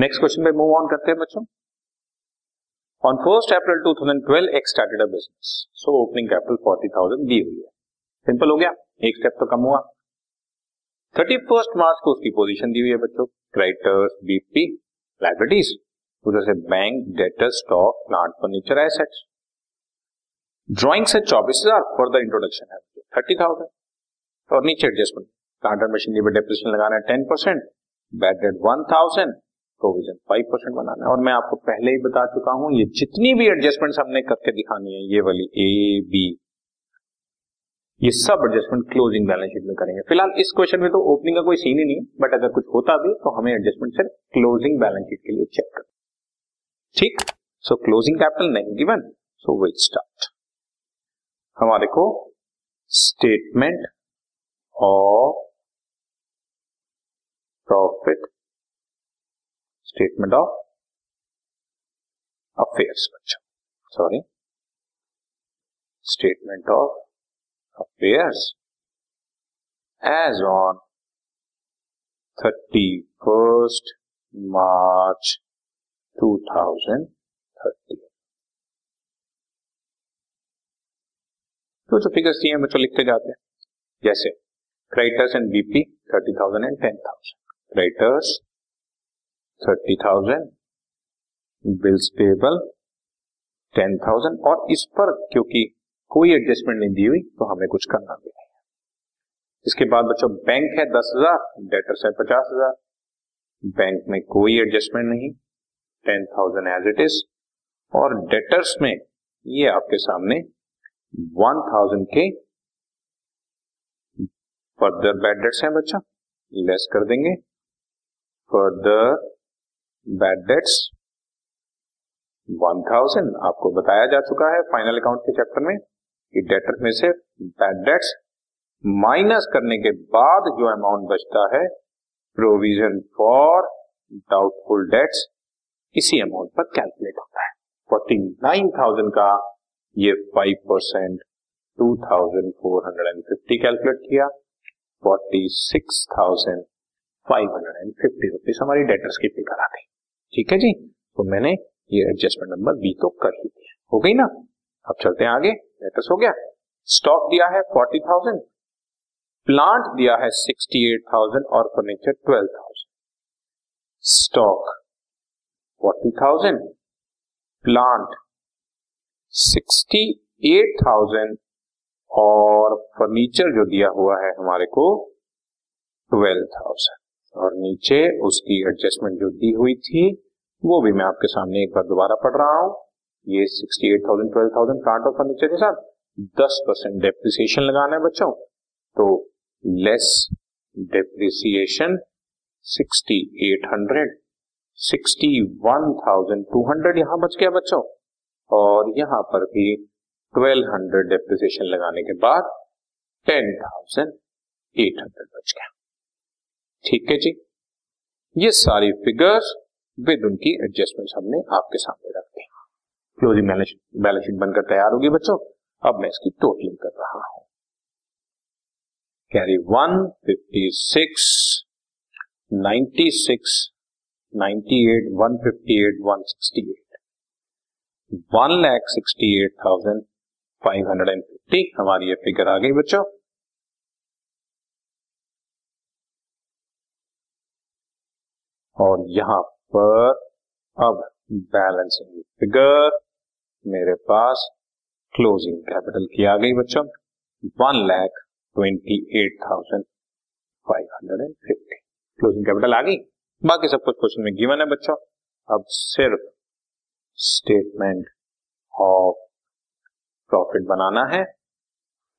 Next question पे move on करते हैं बच्चों. On 1st April 2012, X started a business. So, opening capital 40,000 दी हुई है. सिंपल हो गया, एक स्टेप तो कम हुआ. 31st मार्च को उसकी पोजीशन दी हुई है बच्चों, क्रेडिटर्स, बीपी, लायबिलिटीज, उधर से bank, debtors, stock, plant, furniture, assets. Drawing से 24,000 फॉर द इंट्रोडक्शन है 30,000 और नीचे एडजस्टमेंट प्लांट एंड मशीनरी पे डेप्रिसिएशन लगाना है 10%, बैड डेट 1,000, प्रोविजन 5% बनाना है. और मैं आपको पहले ही बता चुका हूं ये जितनी भी एडजस्टमेंट्स हमने करके दिखानी है, ये वाली ए बी, ये सब एडजस्टमेंट क्लोजिंग बैलेंस शीट में करेंगे. फिलहाल इस क्वेश्चन में तो ओपनिंग का कोई सीन ही नहीं, बट अगर कुछ होता भी तो हमें एडजस्टमेंट सिर्फ क्लोजिंग बैलेंस शीट के लिए चेक कर. ठीक, सो क्लोजिंग कैपिटल नहीं गिवन, सो विल स्टार्ट. हमारे को statement of profit, statement of affairs बच्चों, sorry, statement of affairs as on 31st March 2013. तो जो फिगर्स दिए हैं बच्चों लिखते जाते हैं, जैसे creditors and BP 30,000 and 10,000, creditors 30,000, bills payable 10,000, और इस पर क्योंकि कोई एडजस्टमेंट नहीं दी हुई तो हमें कुछ करना भी नहीं है. इसके बाद बच्चों बैंक है 10,000, डेटर्स है 50,000, बैंक में कोई एडजस्टमेंट नहीं, 10,000 एज इट इज, और डेटर्स में ये आपके सामने 1,000 के फर्दर बैड डेट्स हैं बच्चा, लेस कर देंगे फर्दर बैड डेट्स 1,000. आपको बताया जा चुका है फाइनल अकाउंट के चैप्टर में कि डेटर में से बैड डेट्स माइनस करने के बाद जो अमाउंट बचता है प्रोविजन फॉर डाउटफुल डेट्स, इसी अमाउंट पर कैलकुलेट होता है. 49,000 का ये 5% 2,450 कैलकुलेट किया, 46,550 रुपीज हमारी डेटर्स की फिगर आ गई. ठीक है जी, तो मैंने ये एडजस्टमेंट नंबर बी तो कर ही दिया, हो गई ना. अब चलते हैं आगे, डेटर्स हो गया, स्टॉक दिया है 40,000, प्लांट दिया है 68,000 और फर्नीचर 12,000. स्टॉक 40,000, प्लांट 68,000 और फर्नीचर जो दिया हुआ है हमारे को 12,000, और नीचे उसकी एडजस्टमेंट जो दी हुई थी वो भी मैं आपके सामने एक बार दोबारा पढ़ रहा हूं. ये 68,000, 12,000 प्लांट और फर्नीचर के साथ 10% डेप्रिसिएशन लगाना है बच्चों, तो लेस डेप्रिसिएशन 6,800, 61,200 यहां बच गया बच्चों, और यहां पर भी 1,200 डेप्रिसिएशन लगाने के बाद 10,800 बच गया. ठीक है जी, ये सारी फिगर्स विद उनकी एडजस्टमेंट हमने आपके सामने रख दी. क्लोजिंग बैलेंस शीट बनकर तैयार होगी बच्चों. अब मैं इसकी टोटलिंग कर रहा हूं. कैरी 156, 96, 98, 158, 168, 1,68,550 हमारी ये फिगर आ गई बच्चों. और यहां पर अब बैलेंसिंग फिगर मेरे पास क्लोजिंग कैपिटल की आ गई बच्चों 1,28,550. क्लोजिंग कैपिटल आ गई, बाकी सब कुछ क्वेश्चन में गिवन है बच्चों. अब सिर्फ स्टेटमेंट ऑफ प्रॉफिट बनाना है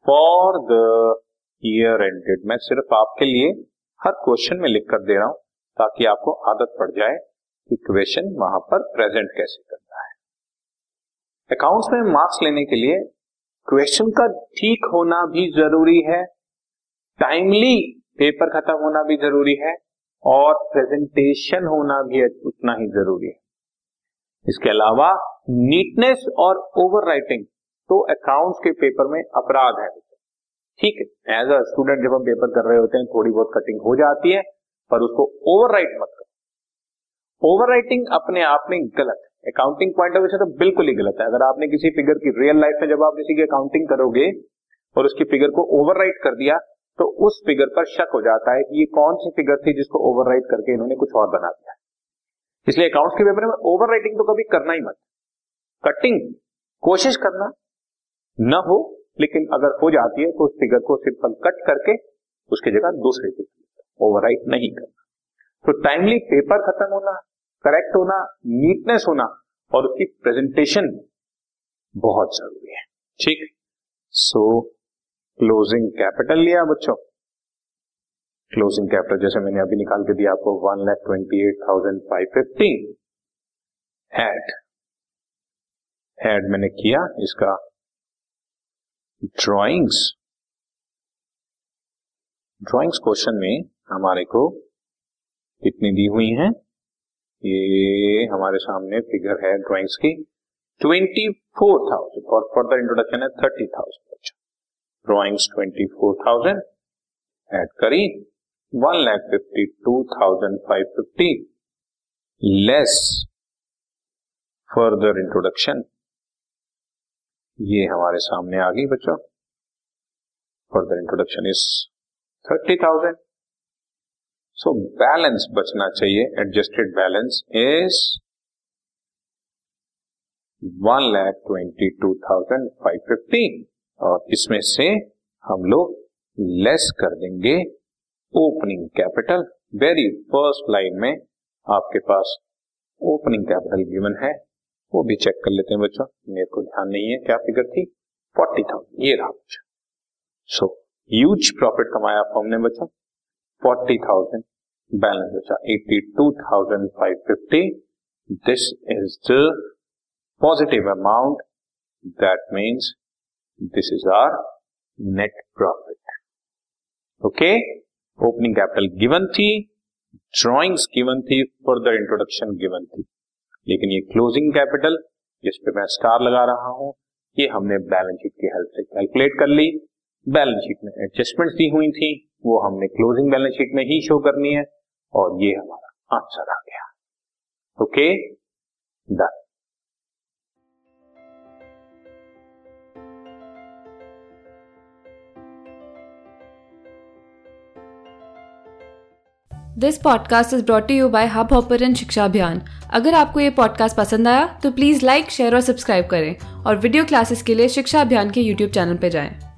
फॉर द ईयर एंडेड. मैं सिर्फ आपके लिए हर क्वेश्चन में लिख कर दे रहा हूं ताकि आपको आदत पड़ जाए कि क्वेश्चन वहां पर प्रेजेंट कैसे करना है. अकाउंट्स में मार्क्स लेने के लिए क्वेश्चन का ठीक होना भी जरूरी है, टाइमली पेपर खत्म होना भी जरूरी है, और प्रेजेंटेशन होना भी उतना ही जरूरी है. इसके अलावा नीटनेस और ओवर राइटिंग तो अकाउंट्स के पेपर में अपराध है. ठीक है, एज अ स्टूडेंट जब हम पेपर कर रहे होते हैं थोड़ी बहुत कटिंग हो जाती है, पर उसको ओवर राइट मत करो. ओवरराइटिंग अपने आप में गलत, अकाउंटिंग पॉइंट ऑफ व्यू से तो बिल्कुल ही गलत है। अगर आपने किसी फिगर की रियल लाइफ में जब आप किसी की अकाउंटिंग करोगे और उसकी फिगर को ओवरराइट कर दिया तो उस फिगर पर शक हो जाता है कि ये कौन सी फिगर थी जिसको ओवरराइट करके इन्होंने कुछ और बना दिया। इसलिए अकाउंट्स के पेपर में ओवरराइटिंग तो कभी करना ही मत। कटिंग कोशिश करना ना हो, लेकिन अगर हो जाती है तो उस फिगर को सिंपल कट करके उसकी जगह दूसरे फिगर ओवरराइट नहीं करना। तो टाइमली पेपर खत्म होना, करेक्ट होना, नीटनेस होना और उसकी प्रेजेंटेशन बहुत जरूरी है। ठीक, सो क्लोजिंग कैपिटल लिया बच्चों। क्लोजिंग कैपिटल जैसे मैंने अभी निकाल के दिया आपको 1,28,550 हेड मैंने किया, इसका ड्राइंग्स क्वेश्चन में हमारे को कितनी दी हुई हैं, ये हमारे सामने फिगर है ड्राइंग्स की 24,000 और फर्दर इंट्रोडक्शन है 30,000 बच्चों। ड्राइंग्स 24,000 ऐड करी 1,52,550 लेस फर्दर इंट्रोडक्शन, ये हमारे सामने आ गई बच्चों। Further introduction is 30,000, so balance बचना चाहिए, एडजस्टेड बैलेंस इज 1,22,550 और इसमें से हम लोग लेस कर देंगे opening capital. Very first line में आपके पास ओपनिंग कैपिटल गिवन है, वो भी चेक कर लेते हैं बच्चों, मेरे को ध्यान नहीं है क्या फिगर थी, 40,000 ये रहा बच्चों। सो ह्यूज प्रॉफिट कमाया फॉर्म ने बच्चों, 40,000 बैलेंस बचा 82,550। This is the positive amount, that means This is our net profit. Okay, opening capital given थी, drawings given थी, further introduction given थी, लेकिन ये closing capital जिस पे मैं star लगा रहा हूँ ये हमने balance sheet की help से calculate कर ली। balance sheet में adjustments दी हुई थी, वो हमने closing balance sheet में ही show करनी है और ये हमारा आंसर आ गया। Okay, done. This podcast is brought you by Hubhopper and Shiksha Abhiyan. अगर आपको ये पॉडकास्ट पसंद आया तो प्लीज़ लाइक, शेयर और सब्सक्राइब करें और वीडियो क्लासेस के लिए शिक्षा अभियान के यूट्यूब चैनल पर जाएं।